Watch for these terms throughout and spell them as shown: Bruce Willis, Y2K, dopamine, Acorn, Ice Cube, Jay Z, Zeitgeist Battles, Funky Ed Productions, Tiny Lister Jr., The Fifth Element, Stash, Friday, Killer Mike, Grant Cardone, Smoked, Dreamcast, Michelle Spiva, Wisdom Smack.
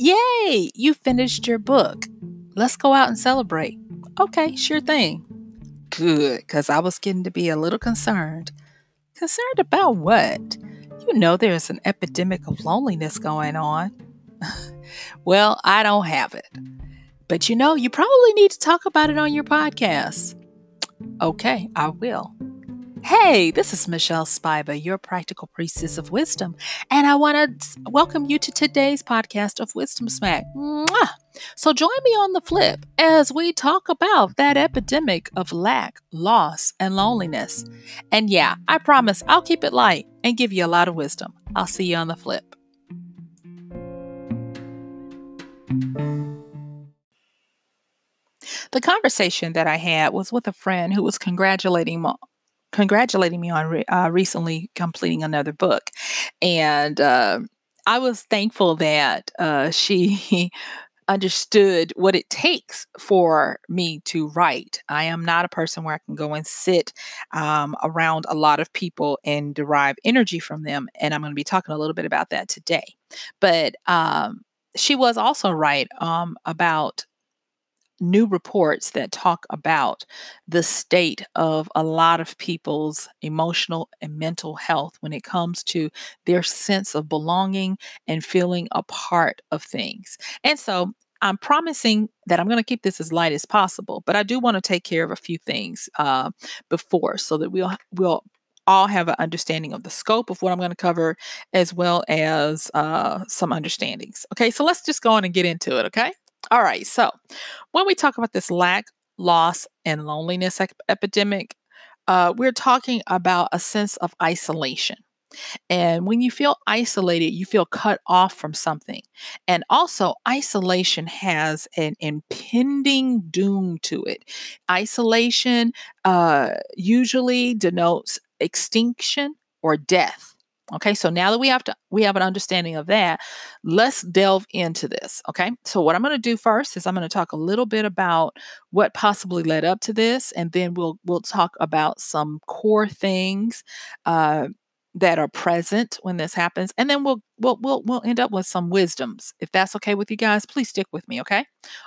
Yay, you finished your book. Let's go out and celebrate. Okay, sure thing. Good, because I was getting to be a little concerned. Concerned about what? You know there's an epidemic of loneliness going on. Well, I don't have it. But you know, you probably need to talk about it on your podcast. Okay, I will. Hey, this is Michelle Spiva, your practical priestess of wisdom, and I want to welcome you to today's podcast of Wisdom Smack. Mwah! So join me on the flip as we talk about that epidemic of lack, loss, and loneliness. And yeah, I promise I'll keep it light and give you a lot of wisdom. I'll see you on the flip. The conversation that I had was with a friend who was congratulating me on recently completing another book. And I was thankful that she understood what it takes for me to write. I am not a person where I can go and sit around a lot of people and derive energy from them. And I'm going to be talking a little bit about that today. But she was also right about new reports that talk about the state of a lot of people's emotional and mental health when it comes to their sense of belonging and feeling a part of things. And so I'm promising that I'm going to keep this as light as possible, but I do want to take care of a few things before, so that we'll all have an understanding of the scope of what I'm going to cover, as well as some understandings. Okay, so let's just go on and get into it, okay? All right, so when we talk about this lack, loss, and loneliness epidemic, we're talking about a sense of isolation. And when you feel isolated, you feel cut off from something. And also, isolation has an impending doom to it. Isolation usually denotes extinction or death. Okay, so now that we have an understanding of that, let's delve into this, okay? So what I'm going to do first is I'm going to talk a little bit about what possibly led up to this, and then we'll talk about some core things that are present when this happens, and then we'll end up with some wisdoms. If that's okay with you guys, please stick with me, okay?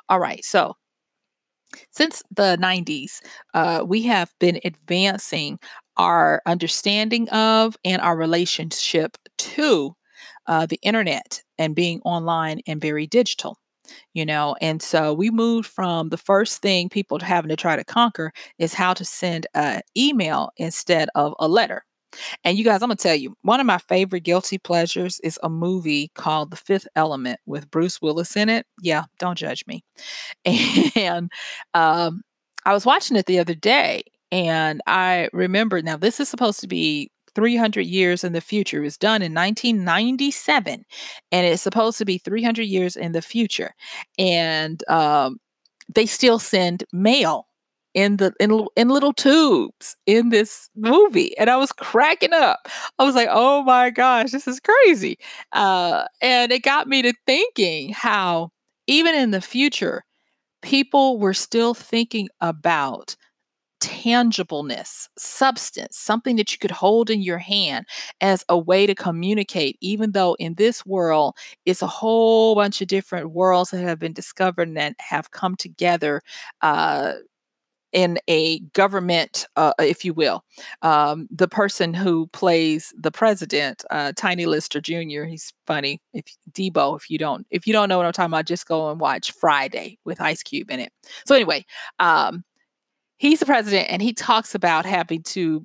All right, so since the 90s, we have been advancing our understanding of and our relationship to the internet and being online and very digital, you know. And so we moved from the first thing people having to try to conquer is how to send an email instead of a letter. And you guys, I'm going to tell you, one of my favorite guilty pleasures is a movie called The Fifth Element with Bruce Willis in it. Yeah, don't judge me. And I was watching it the other day, and I remember, now this is supposed to be 300 years in the future. It was done in 1997, and it's supposed to be 300 years in the future. And they still send mail in little tubes in this movie, and I was cracking up. I was like, oh my gosh, this is crazy. And it got me to thinking how even in the future, people were still thinking about tangibleness, substance, something that you could hold in your hand as a way to communicate, even though in this world, it's a whole bunch of different worlds that have been discovered and that have come together in a government, if you will. The person who plays the president, Tiny Lister Jr., he's funny. If you don't know what I'm talking about, just go and watch Friday with Ice Cube in it. So anyway, he's the president, and he talks about having to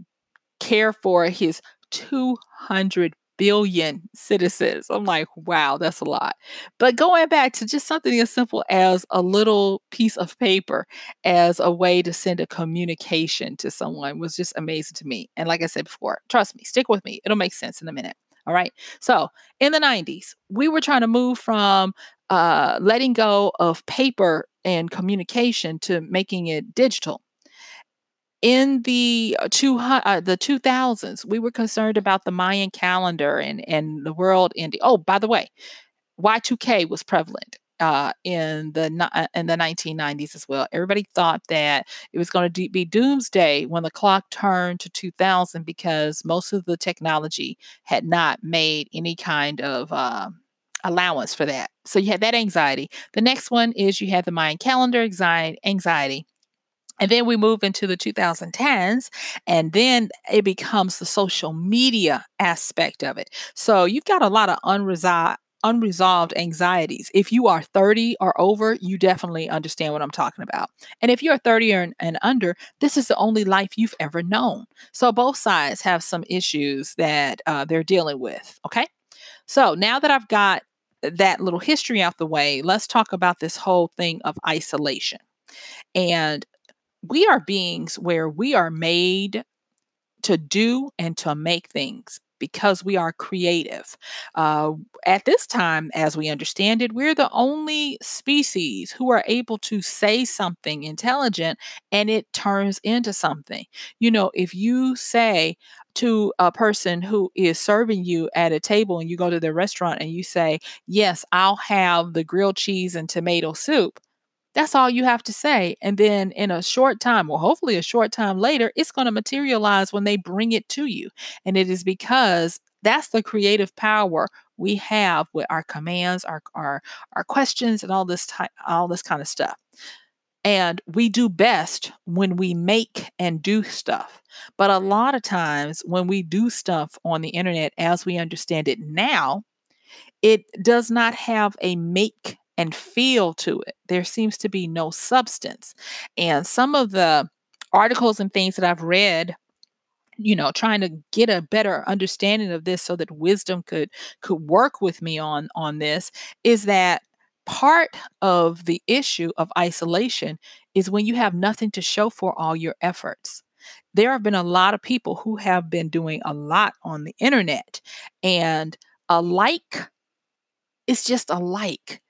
care for his 200 billion citizens. I'm like, wow, that's a lot. But going back to just something as simple as a little piece of paper as a way to send a communication to someone was just amazing to me. And like I said before, trust me, stick with me. It'll make sense in a minute. All right. So in the 90s, we were trying to move from letting go of paper and communication to making it digital. In the 2000s, we were concerned about the Mayan calendar and the world ending. Oh, by the way, Y2K was prevalent in the 1990s as well. Everybody thought that it was going to be doomsday when the clock turned to 2000 because most of the technology had not made any kind of allowance for that. So you have that anxiety. The next one is you have the Mayan calendar anxiety. And then we move into the 2010s, and then it becomes the social media aspect of it. So you've got a lot of unresolved anxieties. If you are 30 or over, you definitely understand what I'm talking about. And if you're 30 and under, this is the only life you've ever known. So both sides have some issues that they're dealing with. Okay. So now that I've got that little history out the way, let's talk about this whole thing of isolation. And we are beings where we are made to do and to make things, because we are creative. At this time, as we understand it, we're the only species who are able to say something intelligent and it turns into something. You know, if you say to a person who is serving you at a table and you go to their restaurant and you say, yes, I'll have the grilled cheese and tomato soup. That's all you have to say. And then in a short time, or hopefully a short time later, it's going to materialize when they bring it to you. And it is because that's the creative power we have with our commands, our questions, and all this kind of stuff. And we do best when we make and do stuff. But a lot of times when we do stuff on the internet, as we understand it now, it does not have a make and feel to it. There seems to be no substance. And some of the articles and things that I've read, you know, trying to get a better understanding of this so that Wisdom could work with me on this, is that part of the issue of isolation is when you have nothing to show for all your efforts. There have been a lot of people who have been doing a lot on the internet, and a like is just a like.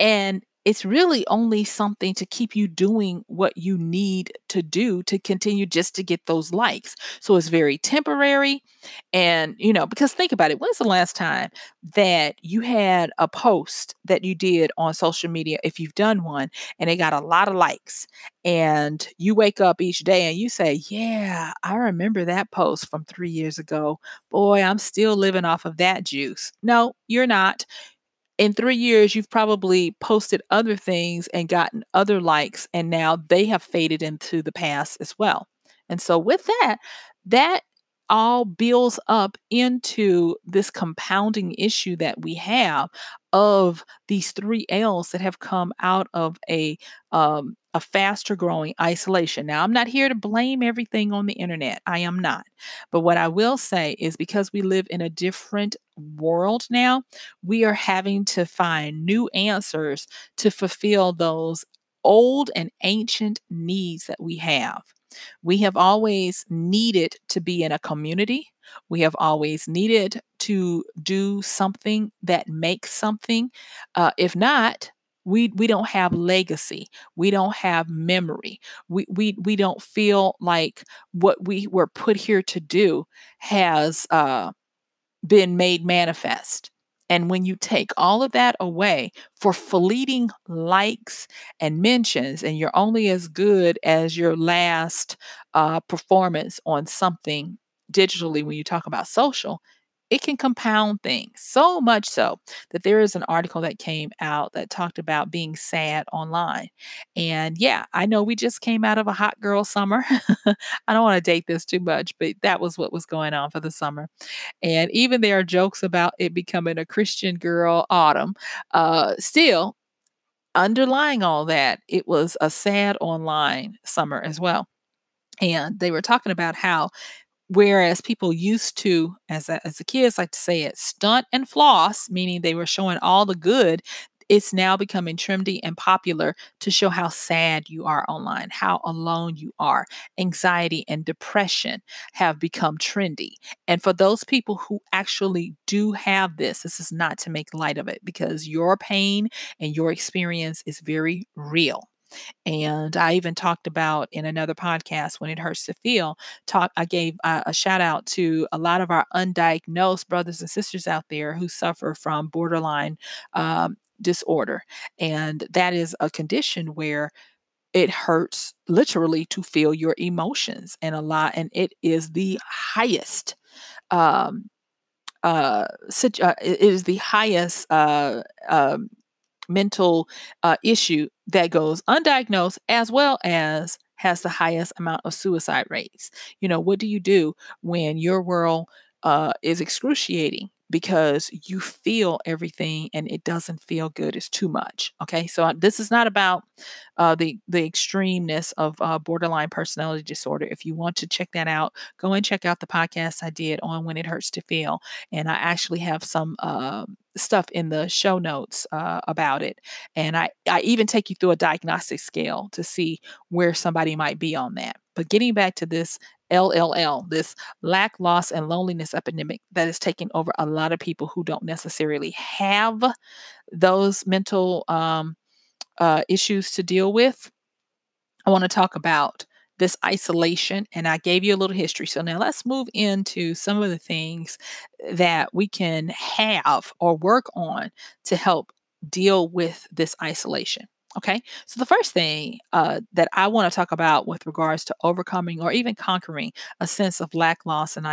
And it's really only something to keep you doing what you need to do to continue, just to get those likes. So it's very temporary. And, you know, because think about it, when's the last time that you had a post that you did on social media, if you've done one, and it got a lot of likes, and you wake up each day and you say, yeah, I remember that post from 3 years ago. Boy, I'm still living off of that juice. No, you're not. In 3 years, you've probably posted other things and gotten other likes, and now they have faded into the past as well. And so with that all builds up into this compounding issue that we have of these three L's that have come out of a faster growing isolation. Now, I'm not here to blame everything on the internet. I am not. But what I will say is, because we live in a different world now, we are having to find new answers to fulfill those old and ancient needs that we have. We have always needed to be in a community. We have always needed to do something that makes something. If not, we don't have legacy. We don't have memory. We don't feel like what we were put here to do has been made manifest. And when you take all of that away for fleeting likes and mentions, and you're only as good as your last performance on something digitally, when you talk about social, it can compound things. So much so that there is an article that came out that talked about being sad online. And yeah, I know we just came out of a hot girl summer. I don't want to date this too much, but that was what was going on for the summer. And even there are jokes about it becoming a Christian girl autumn. Still, underlying all that, it was a sad online summer as well. And they were talking about how, whereas people used to, as the kids like to say it, stunt and floss, meaning they were showing all the good, it's now becoming trendy and popular to show how sad you are online, how alone you are. Anxiety and depression have become trendy. And for those people who actually do have this is not to make light of it, because your pain and your experience is very real. And I even talked about in another podcast, When It Hurts to Feel, I gave a shout out to a lot of our undiagnosed brothers and sisters out there who suffer from borderline disorder. And that is a condition where it hurts literally to feel your emotions, and it is the highest mental issue that goes undiagnosed, as well as has the highest amount of suicide rates. You know, what do you do when your world is excruciating? Because you feel everything and it doesn't feel good. It's too much. Okay. So this is not about the extremeness of borderline personality disorder. If you want to check that out, go and check out the podcast I did on When It Hurts to Feel. And I actually have some stuff in the show notes about it. And I even take you through a diagnostic scale to see where somebody might be on that. But getting back to this LLL, this lack, loss, and loneliness epidemic that is taking over a lot of people who don't necessarily have those mental issues to deal with. I want to talk about this isolation, and I gave you a little history. So now let's move into some of the things that we can have or work on to help deal with this isolation. Okay, so the first thing that I want to talk about with regards to overcoming or even conquering a sense of lack, loss, and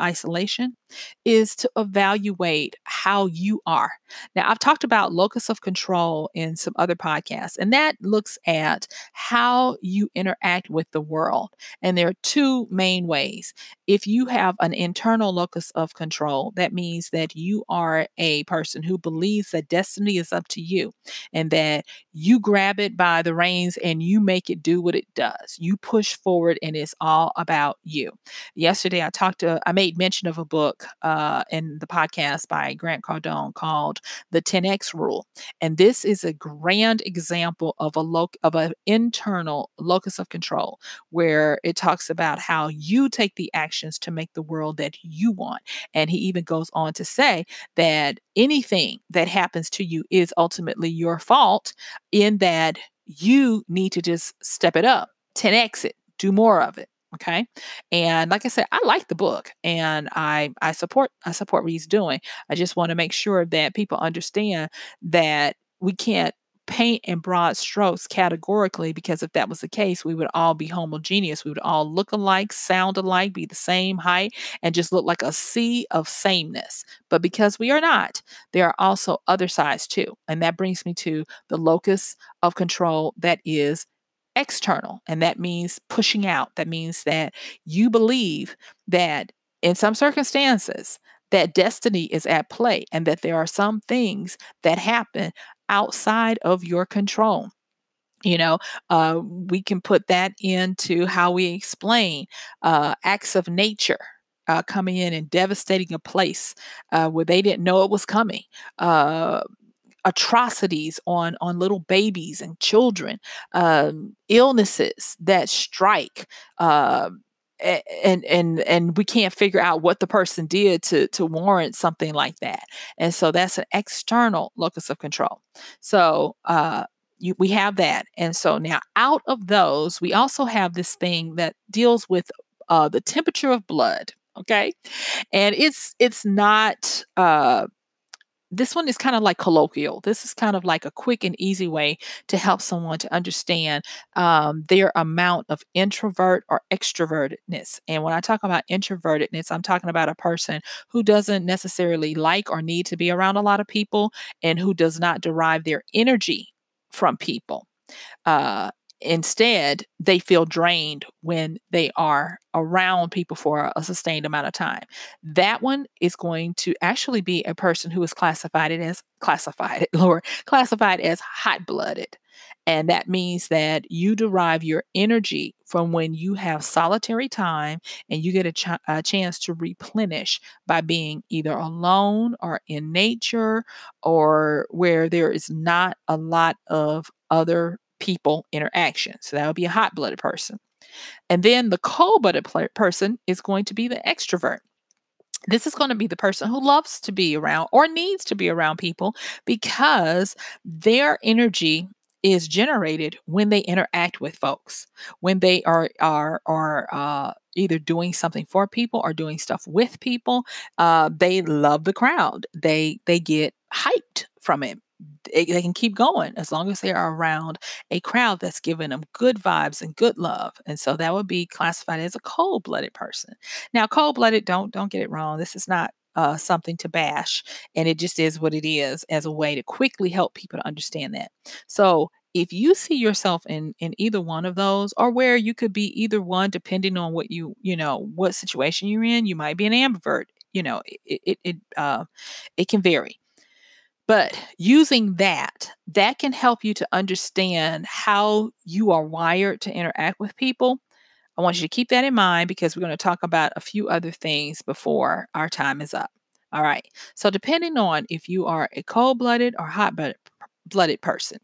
isolation is to evaluate how you are. Now, I've talked about locus of control in some other podcasts, and that looks at how you interact with the world. And there are two main ways. If you have an internal locus of control, that means that you are a person who believes that destiny is up to you and that you grab it by the reins and you make it do what it does. You push forward and it's all about you. Yesterday, I made mention of a book in the podcast by Grant Cardone called The 10X Rule. And this is a grand example of an internal locus of control, where it talks about how you take the actions to make the world that you want. And he even goes on to say that anything that happens to you is ultimately your fault, in that you need to just step it up, 10X it, do more of it. Okay. And like I said, I like the book and I support what he's doing. I just want to make sure that people understand that we can't paint in broad strokes categorically, because if that was the case, we would all be homogeneous. We would all look alike, sound alike, be the same height, and just look like a sea of sameness. But because we are not, there are also other sides too. And that brings me to the locus of control that is external. And that means pushing out. That means that you believe that in some circumstances that destiny is at play and that there are some things that happen outside of your control. You know, we can put that into how we explain acts of nature coming in and devastating a place where they didn't know it was coming. Atrocities on little babies and children, illnesses that strike, and we can't figure out what the person did to warrant something like that. And so that's an external locus of control. So we have that. And so now out of those, we also have this thing that deals with the temperature of blood. Okay. And it's not, this one is kind of like colloquial. This is kind of like a quick and easy way to help someone to understand their amount of introvert or extrovertedness. And when I talk about introvertedness, I'm talking about a person who doesn't necessarily like or need to be around a lot of people and who does not derive their energy from people. Instead, they feel drained when they are around people for a sustained amount of time. That one is going to actually be a person who is classified as hot-blooded. And that means that you derive your energy from when you have solitary time and you get a chance to replenish by being either alone or in nature or where there is not a lot of other people interaction. So that would be a hot-blooded person. And then the cold-blooded person is going to be the extrovert. This is going to be the person who loves to be around or needs to be around people because their energy is generated when they interact with folks, when they are either doing something for people or doing stuff with people. They love the crowd. They get hyped from it. They can keep going as long as they are around a crowd that's giving them good vibes and good love. And so that would be classified as a cold-blooded person. Now, cold-blooded, don't get it wrong. This is not something to bash, and it just is what it is, as a way to quickly help people to understand that. So if you see yourself in either one of those, or where you could be either one, depending on what you know, what situation you're in, you might be an ambivert, you know, it can vary. But using that can help you to understand how you are wired to interact with people. I want you to keep that in mind, because we're going to talk about a few other things before our time is up. All right. So depending on if you are a cold-blooded or hot-blooded person,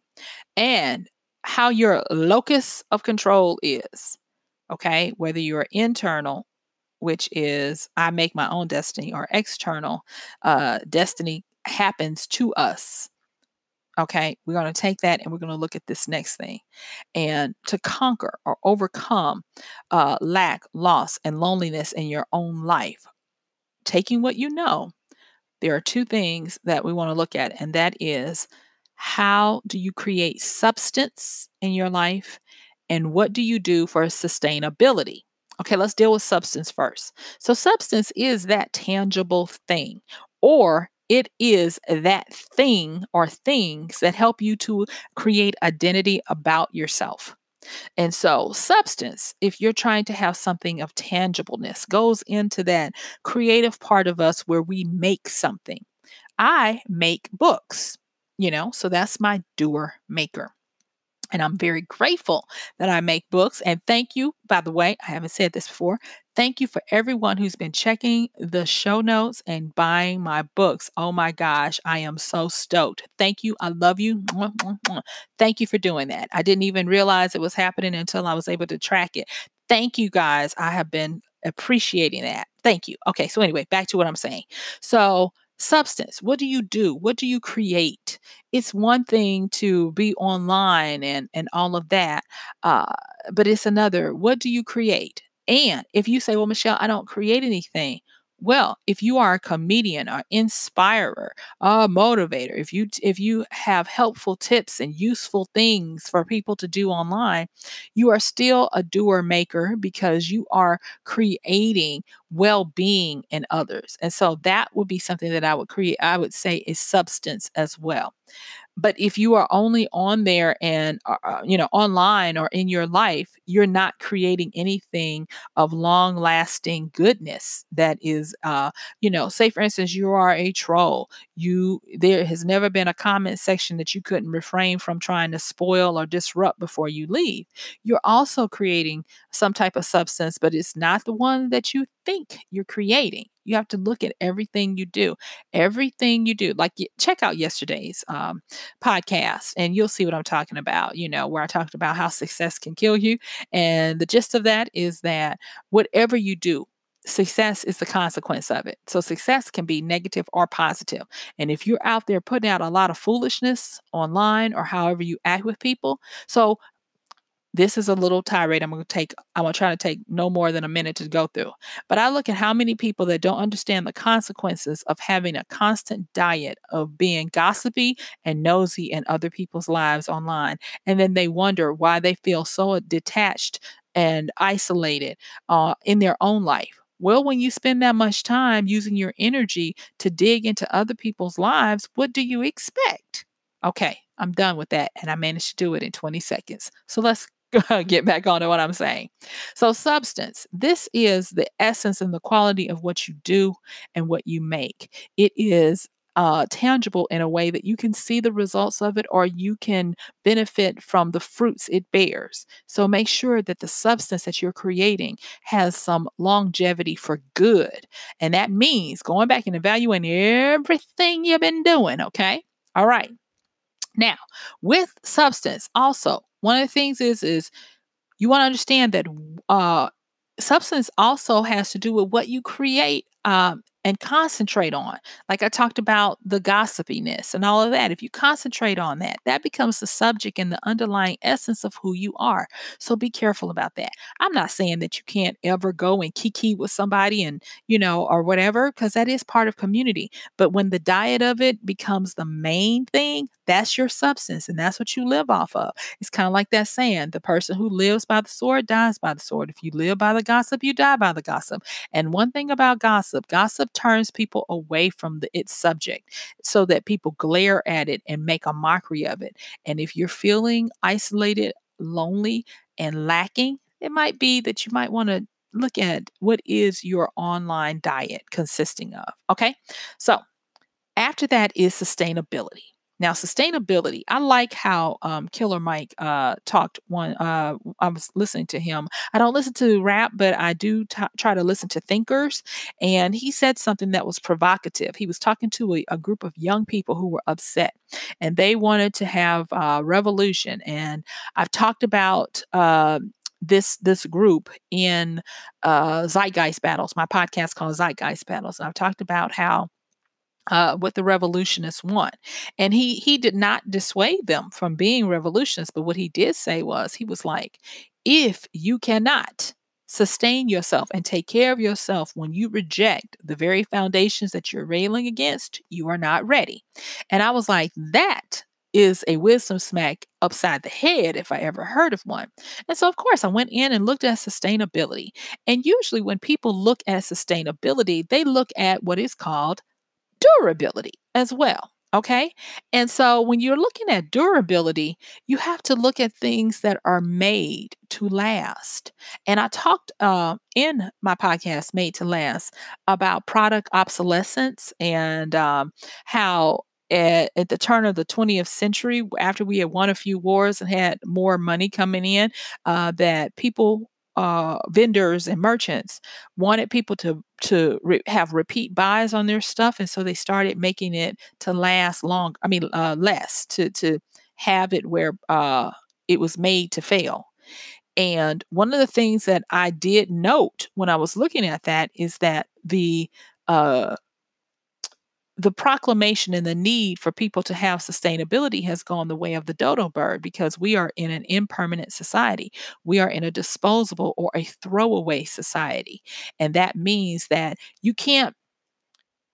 and how your locus of control is, okay, whether you're internal, which is I make my own destiny, or external, destiny happens to us. Okay, we're going to take that and we're going to look at this next thing. And to conquer or overcome lack, loss, and loneliness in your own life, taking what you know, there are two things that we want to look at, and that is, how do you create substance in your life, and what do you do for sustainability? Okay, let's deal with substance first. So substance is that tangible thing, or it is that thing or things that help you to create identity about yourself. And so substance, if you're trying to have something of tangibleness, goes into that creative part of us where we make something. I make books, you know, so that's my doer maker. And I'm very grateful that I make books. And thank you, by the way, I haven't said this before. Thank you for everyone who's been checking the show notes and buying my books. Oh my gosh, I am so stoked. Thank you. I love you. Thank you for doing that. I didn't even realize it was happening until I was able to track it. Thank you guys. I have been appreciating that. Thank you. Okay, so anyway, back to what I'm saying. So substance. What do you do? What do you create? It's one thing to be online and all of that, but it's another. What do you create? And if you say, well, Michelle, I don't create anything. Well, if you are a comedian, or inspirer, a motivator, if you have helpful tips and useful things for people to do online, you are still a doer maker, because you are creating well-being in others. And so that would be something that I would create. I would say is substance as well. But if you are only on there and, you know, online or in your life, you're not creating anything of long lasting goodness that is, you know, say, for instance, you are a troll. There has never been a comment section that you couldn't refrain from trying to spoil or disrupt before you leave. You're also creating some type of substance, but it's not the one that you think you're creating. You have to look at everything you do, like check out yesterday's podcast and you'll see what I'm talking about, you know, where I talked about how success can kill you. And the gist of that is that whatever you do, success is the consequence of it. So success can be negative or positive. And if you're out there putting out a lot of foolishness online, or however you act with people, so this is a little tirade I'm going to try to take no more than a minute to go through. But I look at how many people that don't understand the consequences of having a constant diet of being gossipy and nosy in other people's lives online. And then they wonder why they feel so detached and isolated in their own life. Well, when you spend that much time using your energy to dig into other people's lives, what do you expect? Okay, I'm done with that. And I managed to do it in 20 seconds. So let's get back on to what I'm saying. So substance, this is the essence and the quality of what you do and what you make. It is tangible in a way that you can see the results of it, or you can benefit from the fruits it bears. So make sure that the substance that you're creating has some longevity for good. And that means going back and evaluating everything you've been doing. Okay. All right. Now, with substance also, one of the things is you want to understand that substance also has to do with what you create and concentrate on. Like I talked about the gossipiness and all of that. If you concentrate on that, that becomes the subject and the underlying essence of who you are. So be careful about that. I'm not saying that you can't ever go and kiki with somebody and, you know, or whatever, because that is part of community. But when the diet of it becomes the main thing, that's your substance, and that's what you live off of. It's kind of like that saying, the person who lives by the sword dies by the sword. If you live by the gossip, you die by the gossip. And one thing about gossip, gossip turns people away from its subject so that people glare at it and make a mockery of it. And if you're feeling isolated, lonely, and lacking, it might be that you might want to look at what is your online diet consisting of. Okay. So after that is sustainability. Now, sustainability, I like how Killer Mike talked one. I was listening to him. I don't listen to rap, but I do try to listen to thinkers. And he said something that was provocative. He was talking to a group of young people who were upset and they wanted to have revolution. And I've talked about this group in Zeitgeist Battles, my podcast called Zeitgeist Battles. And I've talked about how what the revolutionists want. And he did not dissuade them from being revolutionists. But what he did say was, he was like, if you cannot sustain yourself and take care of yourself when you reject the very foundations that you're railing against, you are not ready. And I was like, that is a wisdom smack upside the head if I ever heard of one. And so, of course, I went in and looked at sustainability. And usually when people look at sustainability, they look at what is called durability as well. Okay. And so when you're looking at durability, you have to look at things that are made to last. And I talked in my podcast, Made to Last, about product obsolescence and how at the turn of the 20th century, after we had won a few wars and had more money coming in, that people, vendors and merchants wanted people to have repeat buys on their stuff. And so they started making it to last long. I mean, less to have it where it was made to fail. And one of the things that I did note when I was looking at that is that the proclamation and the need for people to have sustainability has gone the way of the dodo bird, because we are in an impermanent society. We are in a disposable or a throwaway society. And that means that you can't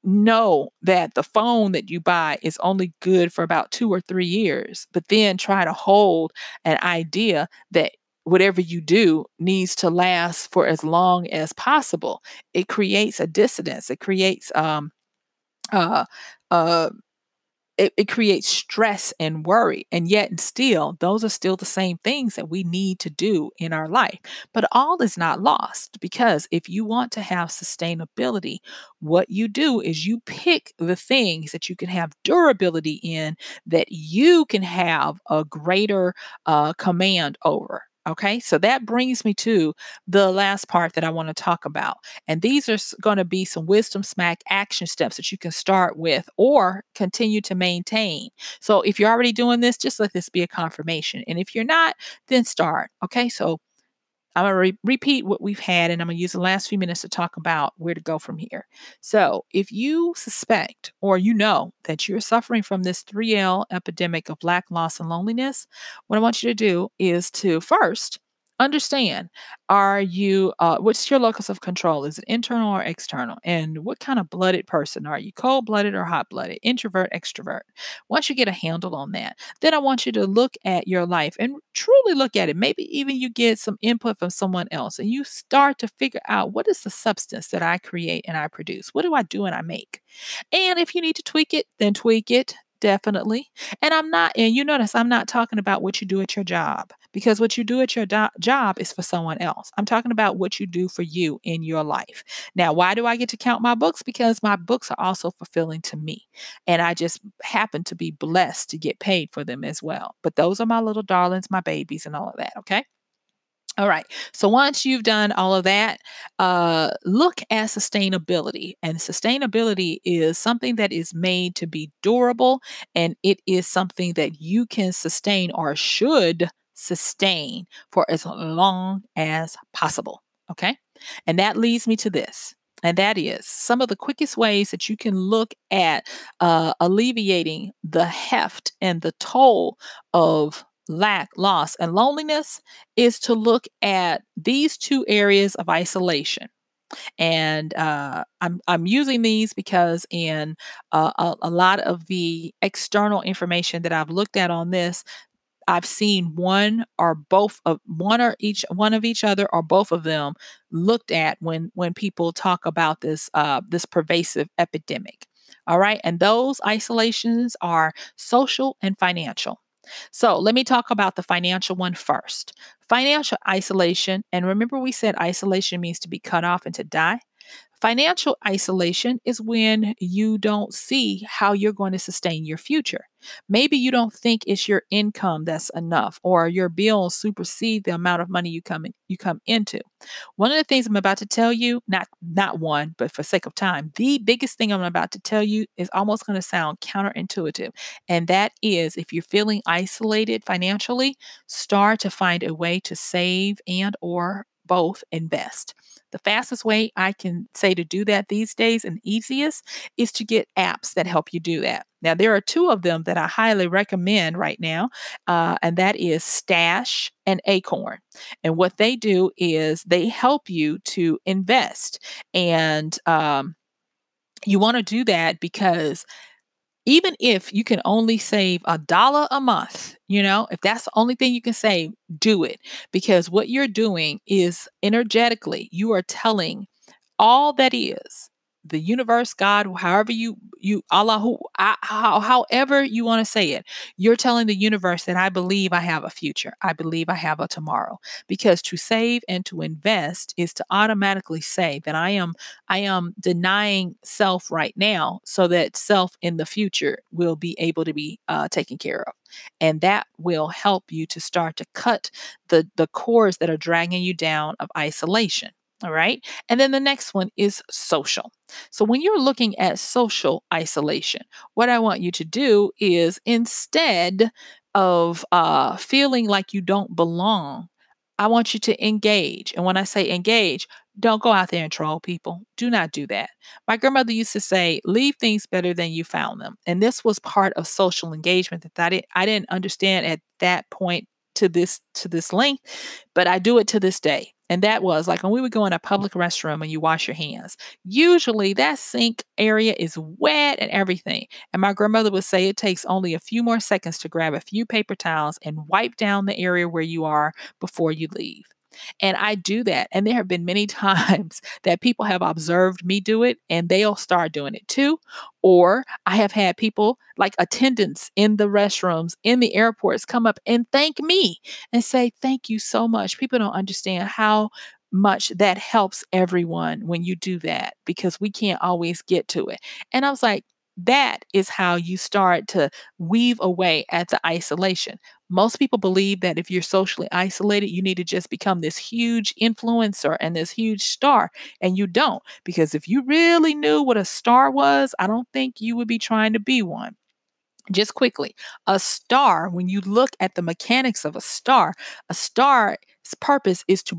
know that the phone that you buy is only good for about 2 or 3 years, but then try to hold an idea that whatever you do needs to last for as long as possible. It creates a dissonance. It creates, it creates stress and worry. And yet and still, those are still the same things that we need to do in our life. But all is not lost, because if you want to have sustainability, what you do is you pick the things that you can have durability in, that you can have a greater command over. Okay, so that brings me to the last part that I want to talk about. And these are going to be some wisdom smack action steps that you can start with or continue to maintain. So if you're already doing this, just let this be a confirmation. And if you're not, then start. Okay, so I'm going to repeat what we've had, and I'm going to use the last few minutes to talk about where to go from here. So if you suspect or you know that you're suffering from this 3L epidemic of lack, loss, and loneliness, what I want you to do is to first understand, what's your locus of control? Is it internal or external? And what kind of blooded person are you? Cold-blooded or hot-blooded? Introvert, extrovert? Once you get a handle on that, then I want you to look at your life and truly look at it. Maybe even you get some input from someone else and you start to figure out, what is the substance that I create and I produce? What do I do and I make? And if you need to tweak it, then tweak it. Definitely. And you notice I'm not talking about what you do at your job, because what you do at your job is for someone else. I'm talking about what you do for you in your life. Now, why do I get to count my books? Because my books are also fulfilling to me. And I just happen to be blessed to get paid for them as well. But those are my little darlings, my babies, and all of that. Okay. All right. So once you've done all of that, look at sustainability. And sustainability is something that is made to be durable, and it is something that you can sustain or should sustain for as long as possible. Okay. And that leads me to this. And that is some of the quickest ways that you can look at alleviating the heft and the toll of lack, loss, and loneliness is to look at these two areas of isolation. And I'm using these because in a lot of the external information that I've looked at on this, I've seen one or both of one of each other or both of them looked at when people talk about this this pervasive epidemic. All right. And those isolations are social and financial. So let me talk about the financial one first. Financial isolation. And remember, we said isolation means to be cut off and to die. Financial isolation is when you don't see how you're going to sustain your future. Maybe you don't think it's your income that's enough, or your bills supersede the amount of money you come into. One of the things I'm about to tell you, not one, but for sake of time, the biggest thing I'm about to tell you is almost going to sound counterintuitive. And that is, if you're feeling isolated financially, start to find a way to save and or both invest. The fastest way I can say to do that these days and easiest is to get apps that help you do that. Now, there are two of them that I highly recommend right now, and that is Stash and Acorn. And what they do is they help you to invest. And you want to do that because even if you can only save $1 a month, if that's the only thing you can save, do it. Because what you're doing is energetically, you are telling all that is, the universe, God, however you Allah, however you want to say it, you're telling the universe that I believe I have a future. I believe I have a tomorrow. Because to save and to invest is to automatically say that I am denying self right now so that self in the future will be able to be taken care of. And that will help you to start to cut the cords that are dragging you down of isolation. All right. And then the next one is social. So when you're looking at social isolation, what I want you to do is, instead of feeling like you don't belong, I want you to engage. And when I say engage, don't go out there and troll people. Do not do that. My grandmother used to say, leave things better than you found them. And this was part of social engagement that I didn't understand at that point to this length, but I do it to this day. And that was like when we would go in a public restroom and you wash your hands. Usually that sink area is wet and everything. And my grandmother would say it takes only a few more seconds to grab a few paper towels and wipe down the area where you are before you leave. And I do that. And there have been many times that people have observed me do it and they'll start doing it too. Or I have had people like attendants in the restrooms, in the airports, come up and thank me and say, thank you so much. People don't understand how much that helps everyone when you do that, because we can't always get to it. And I was like, that is how you start to weave away at the isolation. Most people believe that if you're socially isolated, you need to just become this huge influencer and this huge star. And you don't, because if you really knew what a star was, I don't think you would be trying to be one. Just quickly, a star, when you look at the mechanics of a star's purpose is to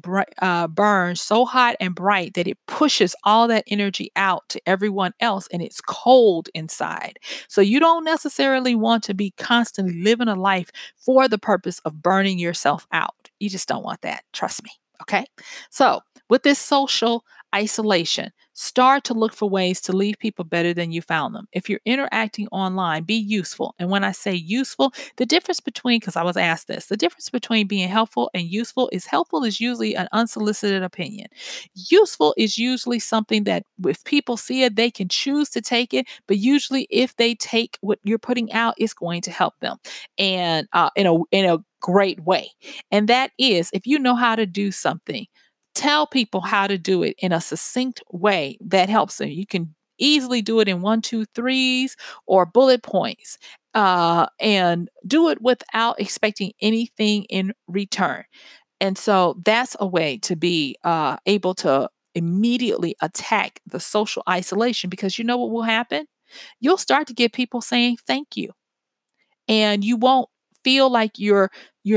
burn so hot and bright that it pushes all that energy out to everyone else, and it's cold inside. So you don't necessarily want to be constantly living a life for the purpose of burning yourself out. You just don't want that. Trust me. Okay. So with this social isolation, start to look for ways to leave people better than you found them. If you're interacting online, be useful. And when I say useful, the difference between, because I was asked this, the difference between being helpful and useful is usually an unsolicited opinion. Useful is usually something that if people see it, they can choose to take it. But usually if they take what you're putting out, it's going to help them. And in a great way. And that is, if you know how to do something, tell people how to do it in a succinct way that helps them. You can easily do it in 1, 2, 3s or bullet points, and do it without expecting anything in return. And so that's a way to be able to immediately attack the social isolation, because you know what will happen? You'll start to get people saying thank you, and you won't feel like you're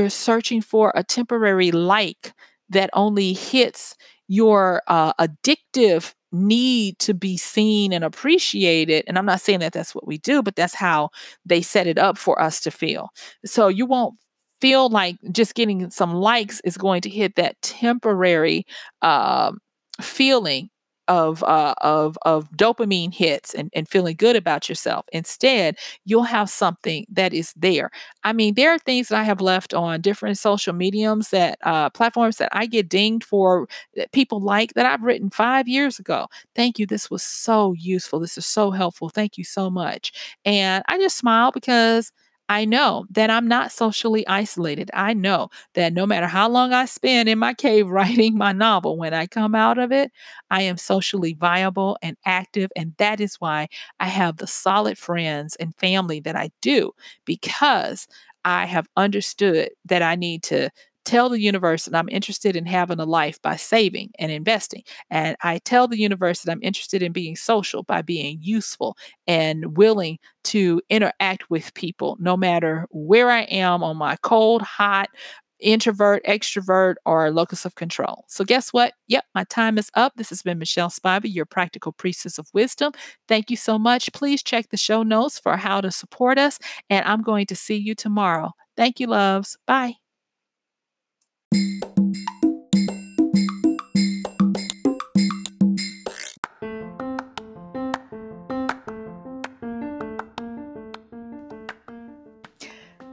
searching for a temporary like that only hits your addictive need to be seen and appreciated. And I'm not saying that that's what we do, but that's how they set it up for us to feel. So you won't feel like just getting some likes is going to hit that temporary feeling of dopamine hits and feeling good about yourself. Instead, you'll have something that is there. I mean, there are things that I have left on different social mediums that platforms that I get dinged for that people like that I've written 5 years ago. Thank you. This was so useful. This is so helpful. Thank you so much. And I just smile because I know that I'm not socially isolated. I know that no matter how long I spend in my cave writing my novel, when I come out of it, I am socially viable and active. And that is why I have the solid friends and family that I do, because I have understood that I need to tell the universe that I'm interested in having a life by saving and investing. And I tell the universe that I'm interested in being social by being useful and willing to interact with people, no matter where I am on my cold, hot, introvert, extrovert, or locus of control. So guess what? Yep, my time is up. This has been Michelle Spiva, your practical priestess of wisdom. Thank you so much. Please check the show notes for how to support us. And I'm going to see you tomorrow. Thank you, loves. Bye.